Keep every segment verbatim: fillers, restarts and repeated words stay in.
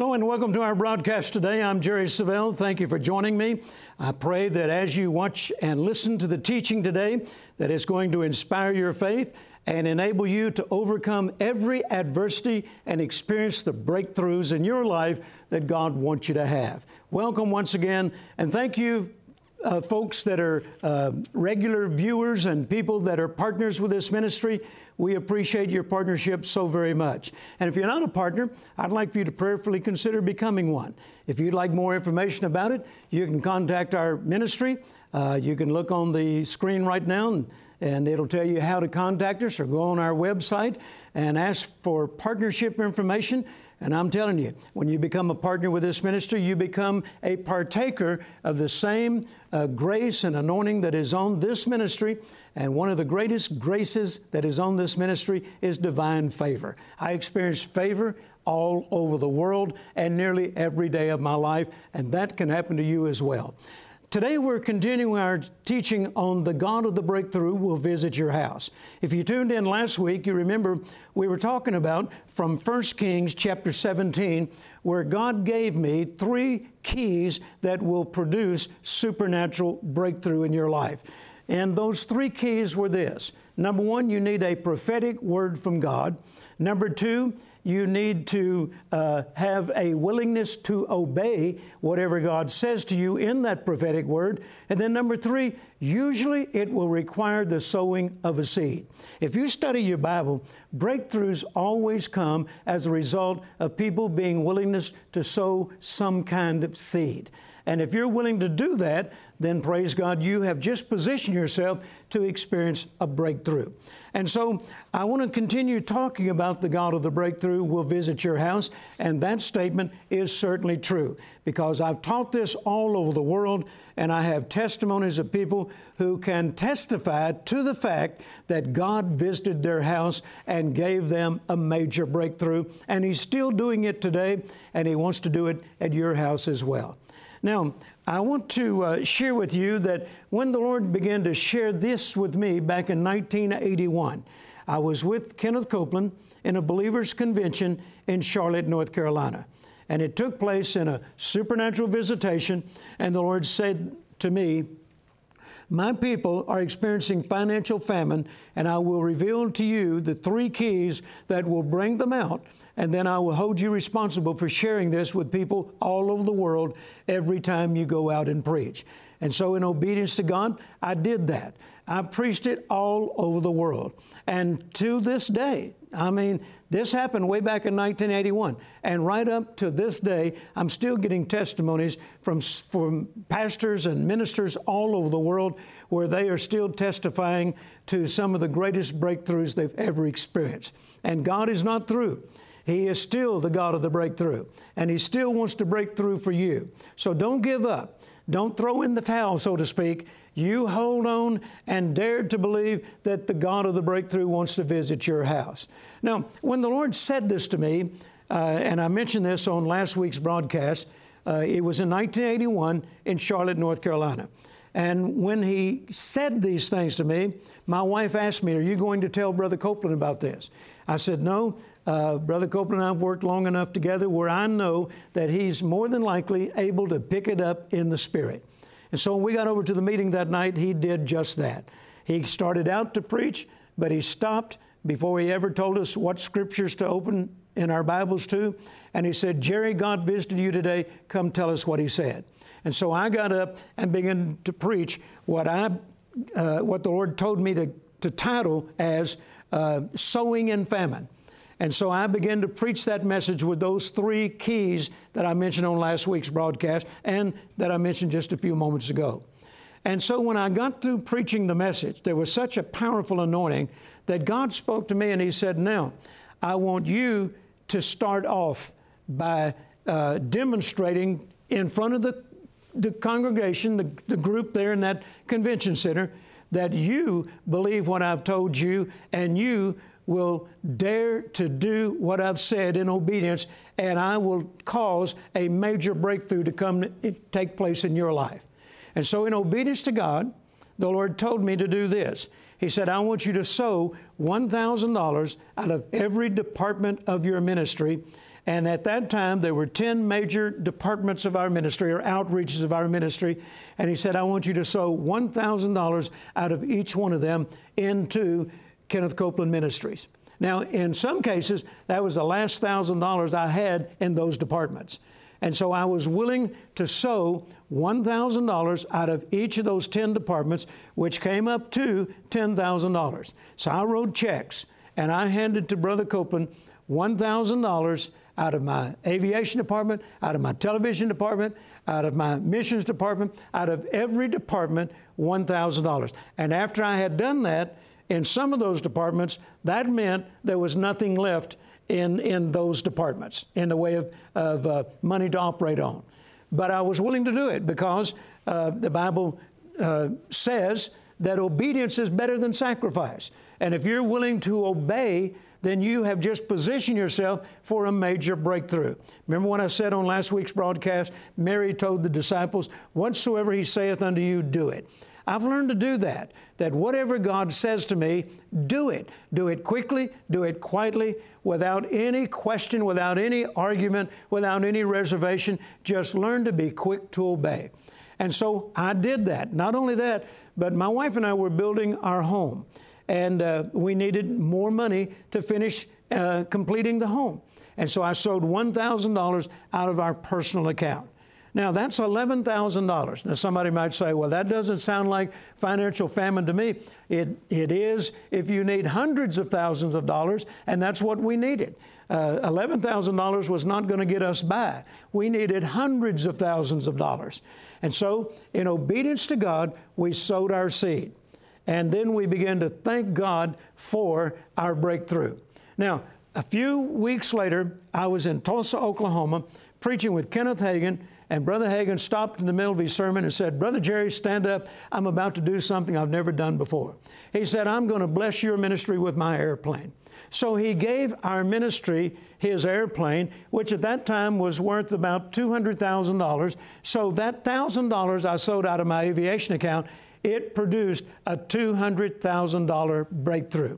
Hello and welcome to our broadcast today. I'm Jerry Savelle. Thank you for joining me. I pray that as you watch and listen to the teaching today, that it's going to inspire your faith and enable you to overcome every adversity and experience the breakthroughs in your life that God wants you to have. Welcome once again, and thank you Uh, folks that are uh, regular viewers and people that are partners with this ministry. We appreciate your partnership so very much. And if you're not a partner, I'd like for you to prayerfully consider becoming one. If you'd like more information about it, you can contact our ministry. Uh, you can look on the screen right now, and, and it'll tell you how to contact us, or go on our website and ask for partnership information. And I'm telling you, when you become a partner with this ministry, you become a partaker of the same uh, grace and anointing that is on this ministry. And one of the greatest graces that is on this ministry is divine favor. I experience favor all over the world and nearly every day of my life, and that can happen to you as well. Today we're continuing our teaching on the God of the Breakthrough will visit your house. If you tuned in last week, you remember we were talking about from First Kings chapter seventeen, where God gave me three keys that will produce supernatural breakthrough in your life. And those three keys were this. Number one, you need a prophetic word from God. Number two, you need to uh, have a willingness to obey whatever God says to you in that prophetic word. And then number three, usually it will require the sowing of a seed. If you study your Bible, breakthroughs always come as a result of people being willingness to sow some kind of seed. And if you're willing to do that, then praise God, you have just positioned yourself to experience a breakthrough. And so I want to continue talking about the God of the breakthrough will visit your house. And that statement is certainly true, because I've taught this all over the world, and I have testimonies of people who can testify to the fact that God visited their house and gave them a major breakthrough. And He's still doing it today, and He wants to do it at your house as well. Now, I want to uh, share with you that when the Lord began to share this with me back in nineteen eighty-one, I was with Kenneth Copeland in a believers' convention in Charlotte, North Carolina. And it took place in a supernatural visitation, and the Lord said to me, "My people are experiencing financial famine, and I will reveal to you the three keys that will bring them out. And then I will hold you responsible for sharing this with people all over the world every time you go out and preach." And so in obedience to God, I did that. I preached it all over the world. And to this day, I mean, this happened way back in nineteen eighty-one. And right up to this day, I'm still getting testimonies from, from pastors and ministers all over the world, where they are still testifying to some of the greatest breakthroughs they've ever experienced. And God is not through. He is still the God of the breakthrough, and He still wants to break through for you. So don't give up. Don't throw in the towel, so to speak. You hold on and dare to believe that the God of the breakthrough wants to visit your house. Now, when the Lord said this to me, uh, and I mentioned this on last week's broadcast, uh, it was in nineteen eighty-one in Charlotte, North Carolina. And when He said these things to me, my wife asked me, "Are you going to tell Brother Copeland about this?" I said, "No. Uh, Brother Copeland and I have worked long enough together where I know that he's more than likely able to pick it up in the Spirit." And so when we got over to the meeting that night, he did just that. He started out to preach, but he stopped before he ever told us what scriptures to open in our Bibles to. And he said, "Jerry, God visited you today. Come tell us what He said." And so I got up and began to preach what I, uh, what the Lord told me to, to title as uh, Sowing in Famine. And so I began to preach that message with those three keys that I mentioned on last week's broadcast and that I mentioned just a few moments ago. And so when I got through preaching the message, there was such a powerful anointing that God spoke to me, and He said, "Now, I want you to start off by uh, demonstrating in front of the, the congregation, the, the group there in that convention center, that you believe what I've told you, and you will dare to do what I've said in obedience, and I will cause a major breakthrough to come take place in your life." And so in obedience to God, the Lord told me to do this. He said, "I want you to sow one thousand dollars out of every department of your ministry, And at that time, there were ten major departments of our ministry or outreaches of our ministry. And he said, I want you to sow one thousand dollars out of each one of them into Kenneth Copeland Ministries. Now, in some cases, that was the last one thousand dollars I had in those departments. And so I was willing to sow one thousand dollars out of each of those ten departments, which came up to ten thousand dollars. So I wrote checks, and I handed to Brother Copeland one thousand dollars out of my aviation department, out of my television department, out of my missions department, out of every department, one thousand dollars. And after I had done that, in some of those departments, that meant there was nothing left in, in those departments in the way of, of uh, money to operate on. But I was willing to do it because uh, the Bible uh, says that obedience is better than sacrifice. And if you're willing to obey, then you have just positioned yourself for a major breakthrough. Remember what I said on last week's broadcast? Mary told the disciples, whatsoever he saith unto you, do it. I've learned to do that, that whatever God says to me, do it. Do it quickly, do it quietly, without any question, without any argument, without any reservation. Just learn to be quick to obey. And so I did that. Not only that, but my wife and I were building our home, and uh, we needed more money to finish uh, completing the home. And so I sowed one thousand dollars out of our personal account. Now, that's eleven thousand dollars. Now, somebody might say, well, that doesn't sound like financial famine to me. It, it is if you need hundreds of thousands of dollars, and that's what we needed. Uh, eleven thousand dollars was not going to get us by. We needed hundreds of thousands of dollars. And so, in obedience to God, we sowed our seed. And then we began to thank God for our breakthrough. Now, a few weeks later, I was in Tulsa, Oklahoma, preaching with Kenneth Hagin, and Brother Hagin stopped in the middle of his sermon and said, Brother Jerry, stand up. I'm about to do something I've never done before. He said, I'm going to bless your ministry with my airplane. So he gave our ministry his airplane, which at that time was worth about two hundred thousand dollars. So that one thousand dollars I sold out of my aviation account, it produced a two hundred thousand dollars breakthrough.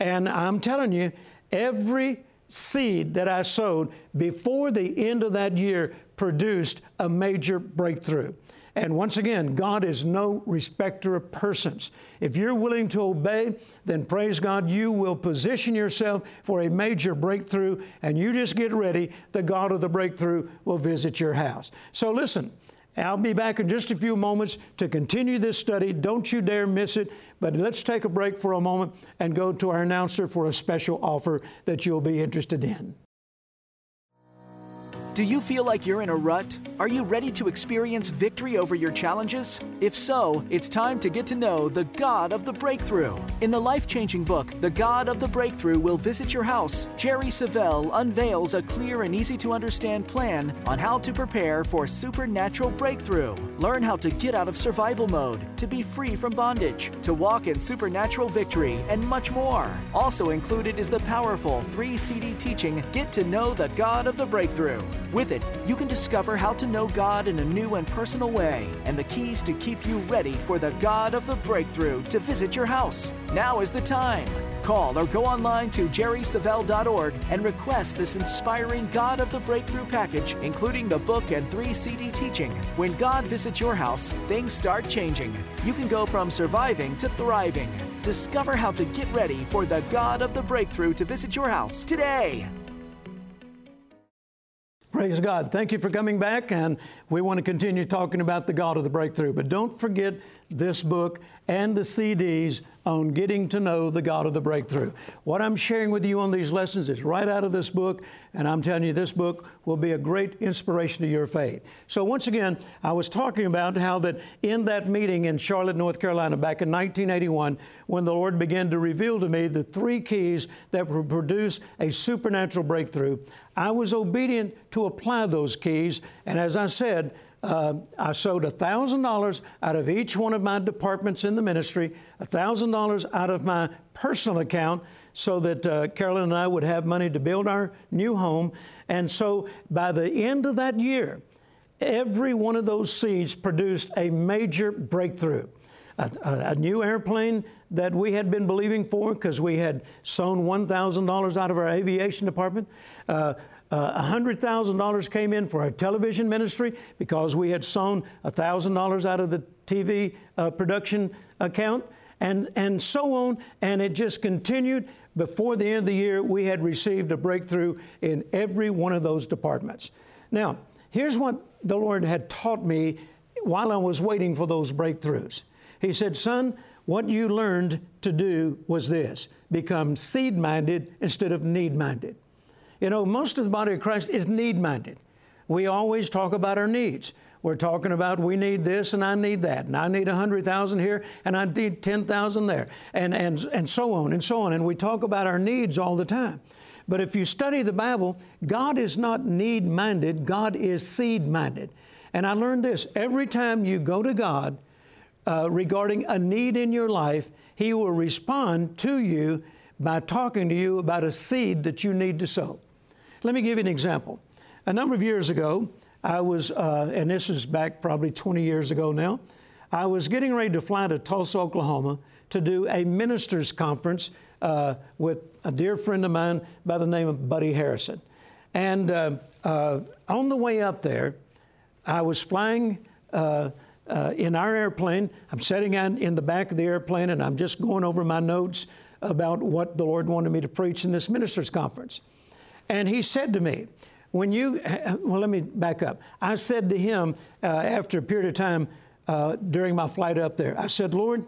And I'm telling you, every seed that I sowed before the end of that year produced a major breakthrough. And once again, God is no respecter of persons. If you're willing to obey, then praise God, you will position yourself for a major breakthrough, and you just get ready. The God of the breakthrough will visit your house. So listen, I'll be back in just a few moments to continue this study. Don't you dare miss it. But let's take a break for a moment and go to our announcer for a special offer that you'll be interested in. Do you feel like you're in a rut? Are you ready to experience victory over your challenges? If so, it's time to get to know the God of the Breakthrough. In the life-changing book, The God of the Breakthrough Will Visit Your House, Jerry Savelle unveils a clear and easy-to-understand plan on how to prepare for supernatural breakthrough. Learn how to get out of survival mode, to be free from bondage, to walk in supernatural victory, and much more. Also included is the powerful three C D teaching, Get to Know the God of the Breakthrough. With it, you can discover how to know God in a new and personal way, and the keys to keep you ready for the God of the Breakthrough to visit your house. Now is the time. Call or go online to jerry savelle dot org and request this inspiring God of the Breakthrough package, including the book and three C D teaching. When God visits your house, things start changing. You can go from surviving to thriving. Discover how to get ready for the God of the Breakthrough to visit your house today. Praise God. Thank you for coming back, and we want to continue talking about the God of the Breakthrough. But don't forget this book and the C Ds on getting to know the God of the Breakthrough. What I'm sharing with you on these lessons is right out of this book, and I'm telling you this book will be a great inspiration to your faith. So once again, I was talking about how that in that meeting in Charlotte, North Carolina, back in nineteen eighty-one, when the Lord began to reveal to me the three keys that would produce a supernatural breakthrough, I was obedient to apply those keys, and as I said, uh, I sowed one thousand dollars out of each one of my departments in the ministry, one thousand dollars out of my personal account, so that uh, Carolyn and I would have money to build our new home. And so by the end of that year, every one of those seeds produced a major breakthrough. A, a, a new airplane that we had been believing for because we had sown one thousand dollars out of our aviation department, uh, Uh, one hundred thousand dollars came in for our television ministry because we had sown one thousand dollars out of the T V uh, production account, and, and so on, and it just continued. Before the end of the year, we had received a breakthrough in every one of those departments. Now, here's what the Lord had taught me while I was waiting for those breakthroughs. He said, son, what you learned to do was this: become seed-minded instead of need-minded. You know, most of the body of Christ is need-minded. We always talk about our needs. We're talking about we need this and I need that, and I need one hundred thousand here and I need ten thousand there, and, and, and so on and so on. And we talk about our needs all the time. But if you study the Bible, God is not need-minded. God is seed-minded. And I learned this: every time you go to God uh, regarding a need in your life, He will respond to you by talking to you about a seed that you need to sow. Let me give you an example. A number of years ago, I was, uh, and this is back probably twenty years ago now, I was getting ready to fly to Tulsa, Oklahoma, to do a ministers' conference uh, with a dear friend of mine by the name of Buddy Harrison. And uh, uh, on the way up there, I was flying uh, uh, in our airplane. I'm sitting in the back of the airplane, and I'm just going over my notes about what the Lord wanted me to preach in this ministers' conference. And he said to me, When you, well, let me back up. I said to him uh, after a period of time uh, during my flight up there, I said, Lord,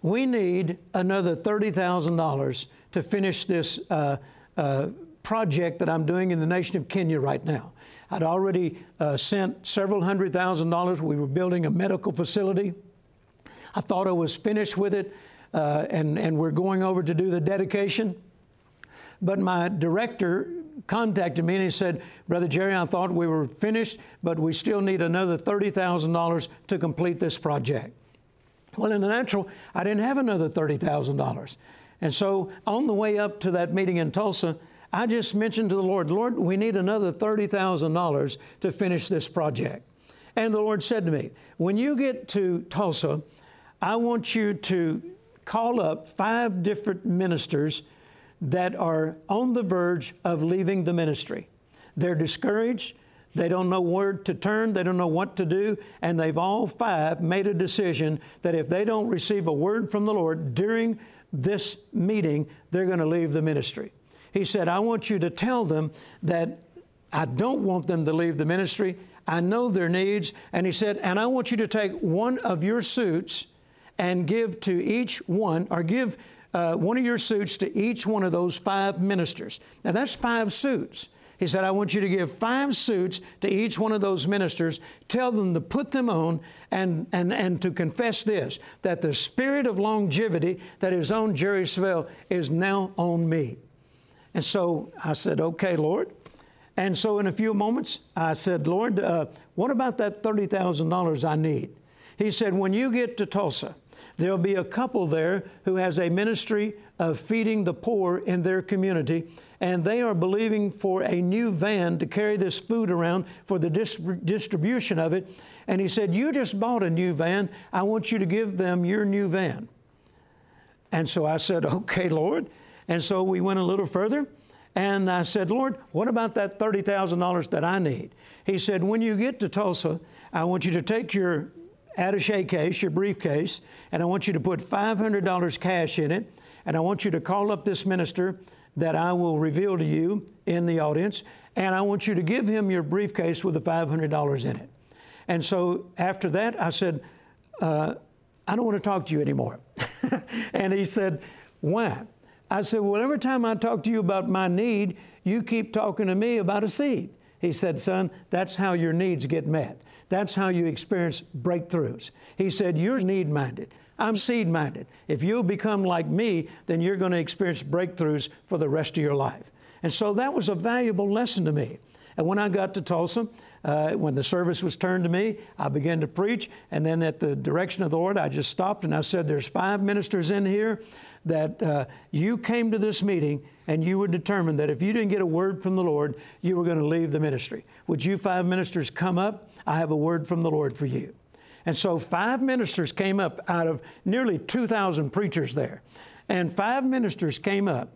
we need another thirty thousand dollars to finish this uh, uh, project that I'm doing in the nation of Kenya right now. I'd already uh, sent several hundred thousand dollars. We were building a medical facility. I thought I was finished with it, uh, and, and we're going over to do the dedication. But my director contacted me and he said, Brother Jerry, I thought we were finished, but we still need another thirty thousand dollars to complete this project. Well, in the natural, I didn't have another thirty thousand dollars. And so on the way up to that meeting in Tulsa, I just mentioned to the Lord, Lord, we need another thirty thousand dollars to finish this project. And the Lord said to me, when you get to Tulsa, I want you to call up five different ministers that are on the verge of leaving the ministry. They're discouraged. They don't know where to turn. They don't know what to do. And they've all five made a decision that if they don't receive a word from the Lord during this meeting, they're going to leave the ministry. He said, I want you to tell them that I don't want them to leave the ministry. I know their needs. And he said, and I want you to take one of your suits and give to each one, or give Uh, one of your suits to each one of those five ministers. Now, that's five suits. He said, I want you to give five suits to each one of those ministers, tell them to put them on, and, and, and to confess this, that the spirit of longevity that is on Jerry Savelle is now on me. And so I said, okay, Lord. And so in a few moments, I said, Lord, uh, what about that thirty thousand dollars I need? He said, when you get to Tulsa, there'll be a couple there who has a ministry of feeding the poor in their community, and they are believing for a new van to carry this food around for the dist- distribution of it. And he said, you just bought a new van. I want you to give them your new van. And so I said, okay, Lord. And so we went a little further, and I said, Lord, what about that thirty thousand dollars that I need? He said, when you get to Tulsa, I want you to take your attaché case, your briefcase, and I want you to put five hundred dollars cash in it, and I want you to call up this minister that I will reveal to you in the audience, and I want you to give him your briefcase with the five hundred dollars in it. And so after that, I said, uh, I don't want to talk to you anymore. And he said, why? I said, well, every time I talk to you about my need, you keep talking to me about a seed. He said, son, that's how your needs get met. That's how you experience breakthroughs. He said, you're need-minded. I'm seed-minded. If you'll become like me, then you're going to experience breakthroughs for the rest of your life. And so that was a valuable lesson to me. And when I got to Tulsa, uh, when the service was turned to me, I began to preach. And then at the direction of the Lord, I just stopped and I said, there's five ministers in here that uh, you came to this meeting and you were determined that if you didn't get a word from the Lord, you were going to leave the ministry. Would you five ministers come up? I have a word from the Lord for you. And so five ministers came up out of nearly two thousand preachers there. And five ministers came up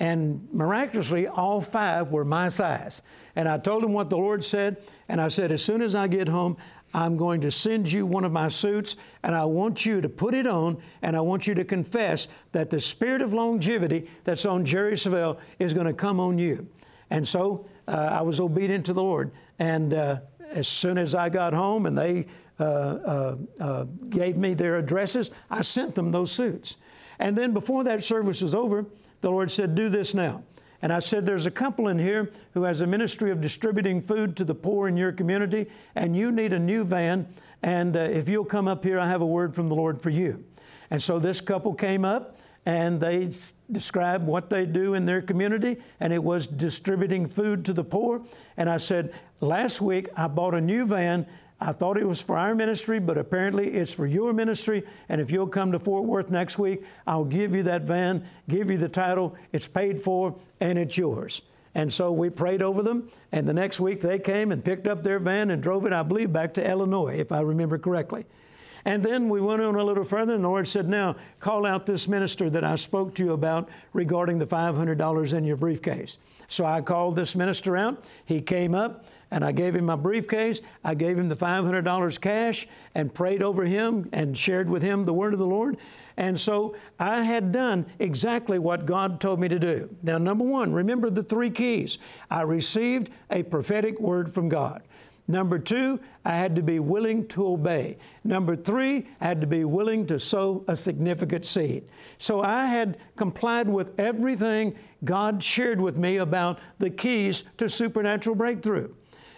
And miraculously, all five were my size. And I told him what the Lord said. And I said, as soon as I get home, I'm going to send you one of my suits, and I want you to put it on, and I want you to confess that the spirit of longevity that's on Jerry Savelle is going to come on you. And so uh, I was obedient to the Lord. And uh, as soon as I got home and they uh, uh, uh, gave me their addresses, I sent them those suits. And then before that service was over, the Lord said, do this now. And I said, there's a couple in here who has a ministry of distributing food to the poor in your community, and you need a new van. And uh, if you'll come up here, I have a word from the Lord for you. And so this couple came up and they described what they do in their community, and it was distributing food to the poor. And I said, last week I bought a new van. I thought it was for our ministry, but apparently it's for your ministry. And if you'll come to Fort Worth next week, I'll give you that van, give you the title, it's paid for, and it's yours. And so we prayed over them. And the next week they came and picked up their van and drove it, I believe, back to Illinois, if I remember correctly. And then we went on a little further, and the Lord said, now call out this minister that I spoke to you about regarding the five hundred dollars in your briefcase. So I called this minister out. He came up. And I gave him my briefcase. I gave him the five hundred dollars cash and prayed over him and shared with him the word of the Lord. And so I had done exactly what God told me to do. Now, number one, remember the three keys. I received a prophetic word from God. Number two, I had to be willing to obey. Number three, I had to be willing to sow a significant seed. So I had complied with everything God shared with me about the keys to supernatural breakthrough.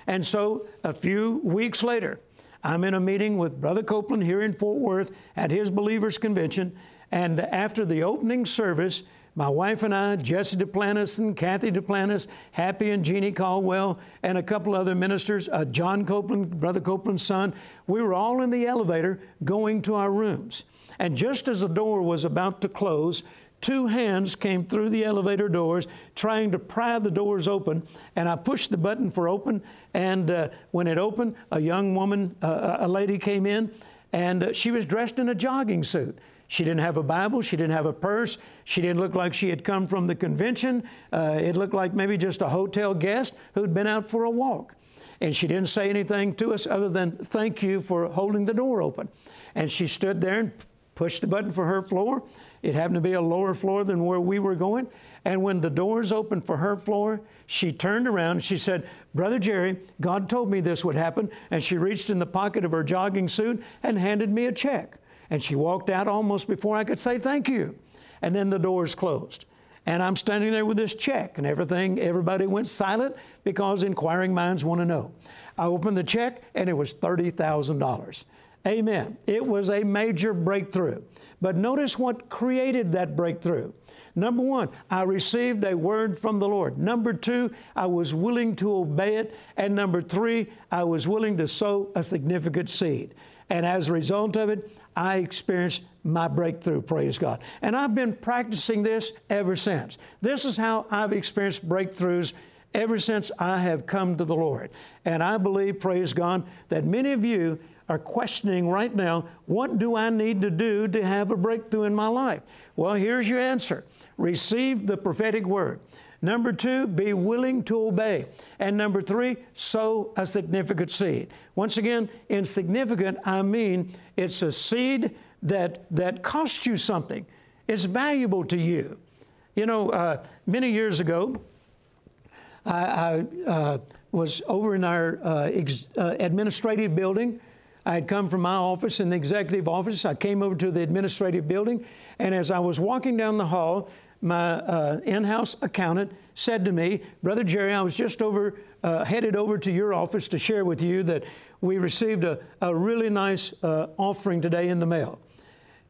And so a few weeks later, I'm in a meeting with Brother Copeland here in Fort Worth at his Believers Convention. And after the opening service, my wife and I, Jesse Duplantis and Kathy Duplantis, Happy and Jeannie Caldwell, and a couple other ministers, uh, John Copeland, Brother Copeland's son, we were all in the elevator going to our rooms. And just as the door was about to close, two hands came through the elevator doors, trying to pry the doors open. And I pushed the button for open. And uh, when it opened, a young woman, uh, a lady came in, and uh, she was dressed in a jogging suit. She didn't have a Bible. She didn't have a purse. She didn't look like she had come from the convention. Uh, it looked like maybe just a hotel guest who'd been out for a walk. And she didn't say anything to us other than thank you for holding the door open. And she stood there and pushed the button for her floor. It happened to be a lower floor than where we were going. And when the doors opened for her floor, she turned around and she said, Brother Jerry, God told me this would happen. And she reached in the pocket of her jogging suit and handed me a check. And she walked out almost before I could say thank you. And then the doors closed. And I'm standing there with this check, and everything, everybody went silent because inquiring minds want to know. I opened the check and it was thirty thousand dollars. Amen. It was a major breakthrough. But notice what created that breakthrough. Number one, I received a word from the Lord. Number two, I was willing to obey it. And number three, I was willing to sow a significant seed. And as a result of it, I experienced my breakthrough, praise God. And I've been practicing this ever since. This is how I've experienced breakthroughs ever since I have come to the Lord. And I believe, praise God, that many of you are questioning right now, what do I need to do to have a breakthrough in my life? Well, here's your answer. Receive the prophetic word. Number two, be willing to obey. And number three, sow a significant seed. Once again, in significant, I mean, it's a seed that, that costs you something. It's valuable to you. You know, uh, many years ago, I, I uh, was over in our uh, ex uh, administrative building. I had come from my office in the executive office. I came over to the administrative building. And as I was walking down the hall, my uh, in-house accountant said to me, Brother Jerry, I was just over, uh, headed over to your office to share with you that we received a, a really nice uh, offering today in the mail.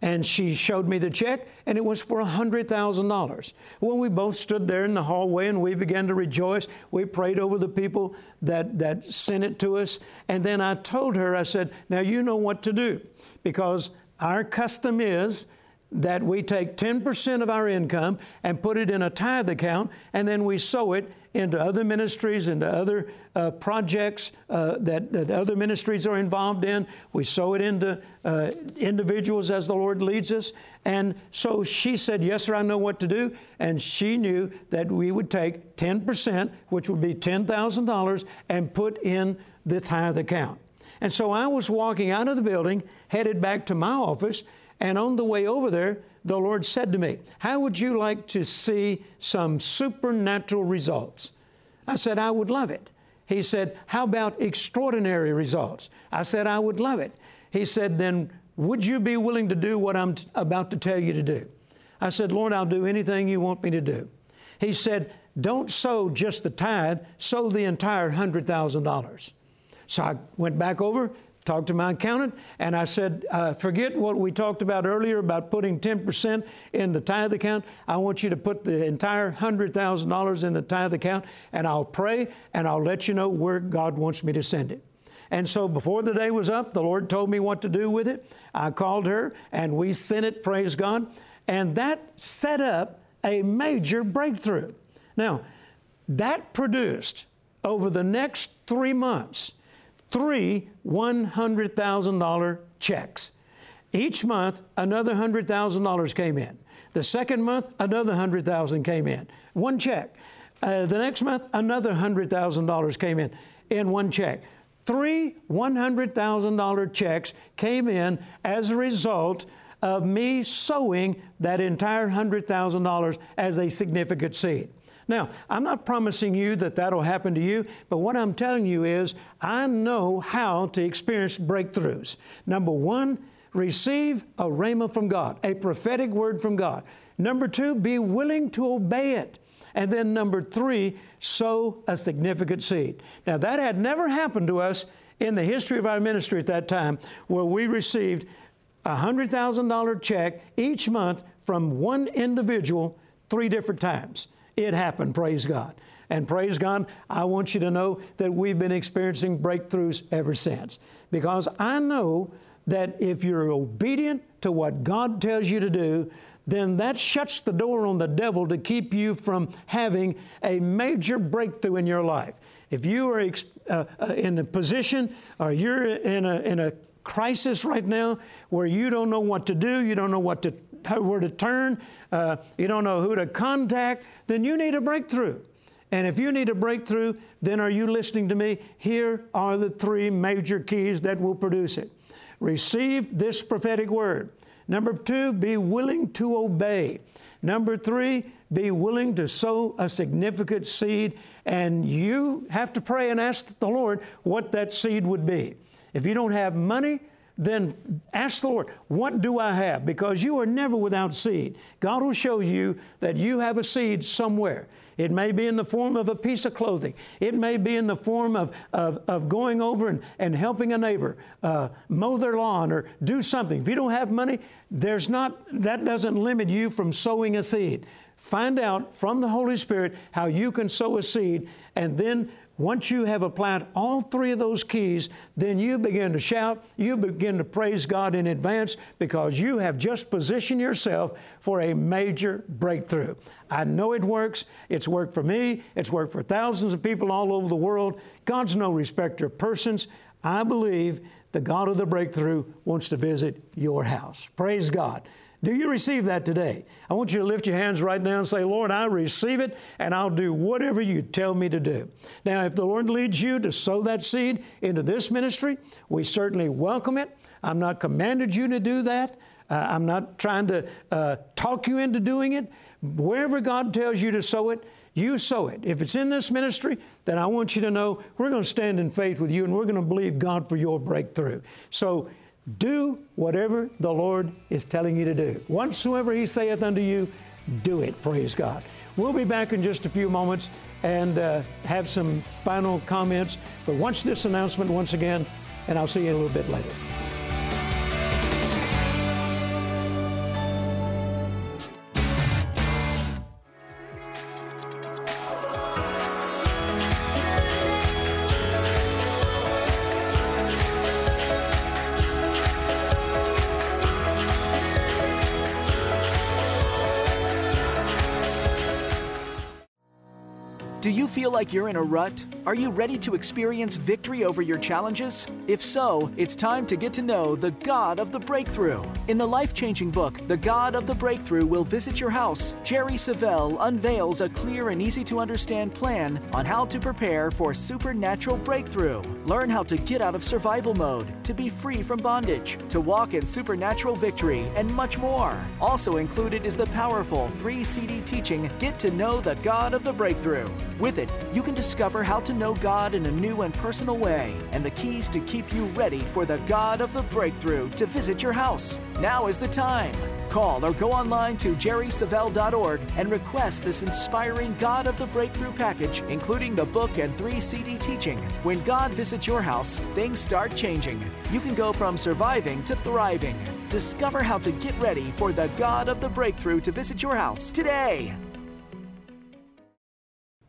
And she showed me the check, and it was for one hundred thousand dollars. Well, we both stood there in the hallway, and we began to rejoice. We prayed over the people that, that sent it to us. And then I told her, I said, now you know what to do, because our custom is that we take ten percent of our income and put it in a tithe account, and then we sow it into other ministries, into other uh, projects uh, that, that other ministries are involved in. We sow it into uh, individuals as the Lord leads us. And so she said, yes, sir, I know what to do. And she knew that we would take ten percent, which would be ten thousand dollars, and put in the tithe account. And so I was walking out of the building, headed back to my office, and on the way over there, the Lord said to me, how would you like to see some supernatural results? I said, I would love it. He said, how about extraordinary results? I said, I would love it. He said, then would you be willing to do what I'm t- about to tell you to do? I said, Lord, I'll do anything you want me to do. He said, don't sow just the tithe, sow the entire one hundred thousand dollars. So I went back over, talked to my accountant, and I said, uh, forget what we talked about earlier about putting ten percent in the tithe account. I want you to put the entire one hundred thousand dollars in the tithe account, and I'll pray, and I'll let you know where God wants me to send it. And so before the day was up, the Lord told me what to do with it. I called her, and we sent it, praise God. And that set up a major breakthrough. Now, that produced, over the next three months, three one hundred thousand dollars checks. Each month, another one hundred thousand dollars came in. The second month, another one hundred thousand dollars came in, one check. Uh, the next month, another one hundred thousand dollars came in, in one check. Three one hundred thousand dollars checks came in as a result of me sowing that entire one hundred thousand dollars as a significant seed. Now, I'm not promising you that that'll happen to you, but what I'm telling you is I know how to experience breakthroughs. Number one, receive a rhema from God, a prophetic word from God. Number two, be willing to obey it. And then number three, sow a significant seed. Now, that had never happened to us in the history of our ministry at that time, where we received a one hundred thousand dollars check each month from one individual three different times. It happened, praise God. And praise God, I want you to know that we've been experiencing breakthroughs ever since. Because I know that if you're obedient to what God tells you to do, then that shuts the door on the devil to keep you from having a major breakthrough in your life. If you are ex- uh, in a position or you're in a, in a crisis right now where you don't know what to do, you don't know what to where to turn, uh, you don't know who to contact, then you need a breakthrough. And if you need a breakthrough, then are you listening to me? Here are the three major keys that will produce it. Receive this prophetic word. Number two, be willing to obey. Number three, be willing to sow a significant seed. And you have to pray and ask the Lord what that seed would be. If you don't have money, then ask the Lord, what do I have? Because you are never without seed. God will show you that you have a seed somewhere. It may be in the form of a piece of clothing. It may be in the form of, of, of going over and, and helping a neighbor, uh, mow their lawn or do something. If you don't have money, there's not, that doesn't limit you from sowing a seed. Find out from the Holy Spirit how you can sow a seed, and then once you have applied all three of those keys, then you begin to shout, you begin to praise God in advance because you have just positioned yourself for a major breakthrough. I know it works. It's worked for me. It's worked for thousands of people all over the world. God's no respecter of persons. I believe the God of the breakthrough wants to visit your house. Praise God. Do you receive that today? I want you to lift your hands right now and say, Lord, I receive it, and I'll do whatever you tell me to do. Now, if the Lord leads you to sow that seed into this ministry, we certainly welcome it. I'm not commanded you to do that. Uh, I'm not trying to uh, talk you into doing it. Wherever God tells you to sow it, you sow it. If it's in this ministry, then I want you to know we're going to stand in faith with you, and we're going to believe God for your breakthrough. So, do whatever the Lord is telling you to do. Whatsoever He saith unto you, do it. Praise God. We'll be back in just a few moments and uh, have some final comments. But watch this announcement once again, and I'll see you a little bit later. Do you feel like you're in a rut? Are you ready to experience victory over your challenges? If so, it's time to get to know the God of the Breakthrough. In the life-changing book, The God of the Breakthrough Will Visit Your House, Jerry Savelle unveils a clear and easy-to-understand plan on how to prepare for supernatural breakthrough. Learn how to get out of survival mode, to be free from bondage, to walk in supernatural victory, and much more. Also included is the powerful three C D teaching, Get to Know the God of the Breakthrough. With it, you can discover how to know God in a new and personal way, and the keys to keep you ready for the God of the Breakthrough to visit your house. Now is the time. Call or go online to jerry savelle dot org and request this inspiring God of the Breakthrough package, including the book and three C D teaching. When God visits your house, things start changing. You can go from surviving to thriving. Discover how to get ready for the God of the Breakthrough to visit your house today.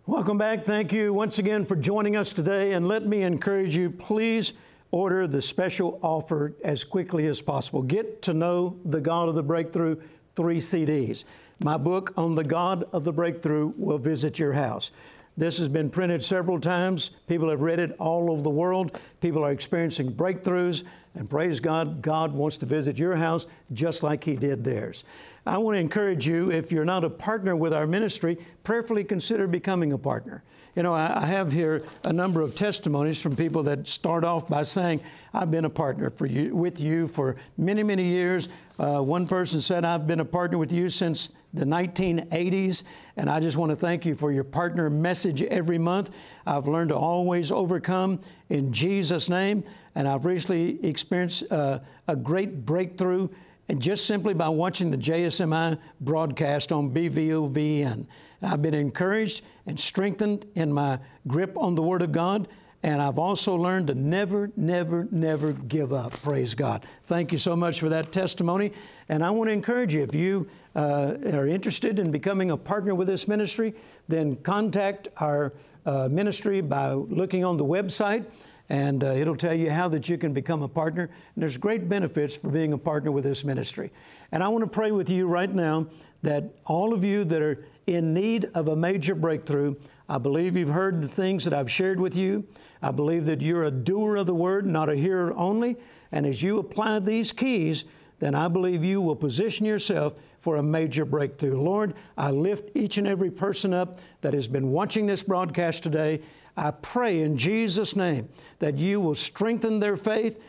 Welcome back. Thank you once again for joining us today. And let me encourage you, please order the special offer as quickly as possible. Get to Know the God of the Breakthrough, three C Ds. My book on the God of the Breakthrough Will Visit Your House. This has been printed several times. People have read it all over the world. People are experiencing breakthroughs. And praise God, God wants to visit your house just like He did theirs. I want to encourage you, if you're not a partner with our ministry, prayerfully consider becoming a partner. You know, I have here a number of testimonies from people that start off by saying, I've been a partner for you, with you for many, many years. Uh, one person said, I've been a partner with you since the nineteen eighties, and I just want to thank you for your partner message every month. I've learned to always overcome in Jesus' name, and I've recently experienced uh, a great breakthrough, and just simply by watching the J S M I broadcast on B V O V N. I've been encouraged and strengthened in my grip on the Word of God, and I've also learned to never, never, never give up. Praise God. Thank you so much for that testimony. And I want to encourage you, if you uh, are interested in becoming a partner with this ministry, then contact our uh, ministry by looking on the website. And uh, it'll tell you how that you can become a partner. And there's great benefits for being a partner with this ministry. And I want to pray with you right now that all of you that are in need of a major breakthrough, I believe you've heard the things that I've shared with you. I believe that you're a doer of the Word, not a hearer only. And as you apply these keys, then I believe you will position yourself for a major breakthrough. Lord, I lift each and every person up that has been watching this broadcast today. I pray in Jesus' name that you will strengthen their faith,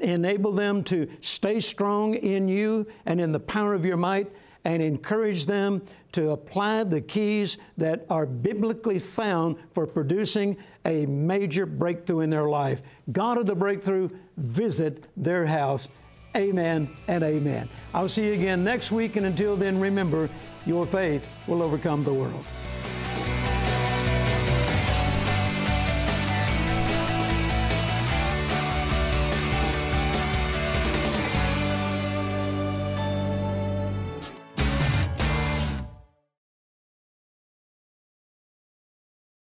enable them to stay strong in you and in the power of your might, and encourage them to apply the keys that are biblically sound for producing a major breakthrough in their life. God of the Breakthrough, visit their house. Amen and amen. I'll see you again next week, and until then, remember, your faith will overcome the world.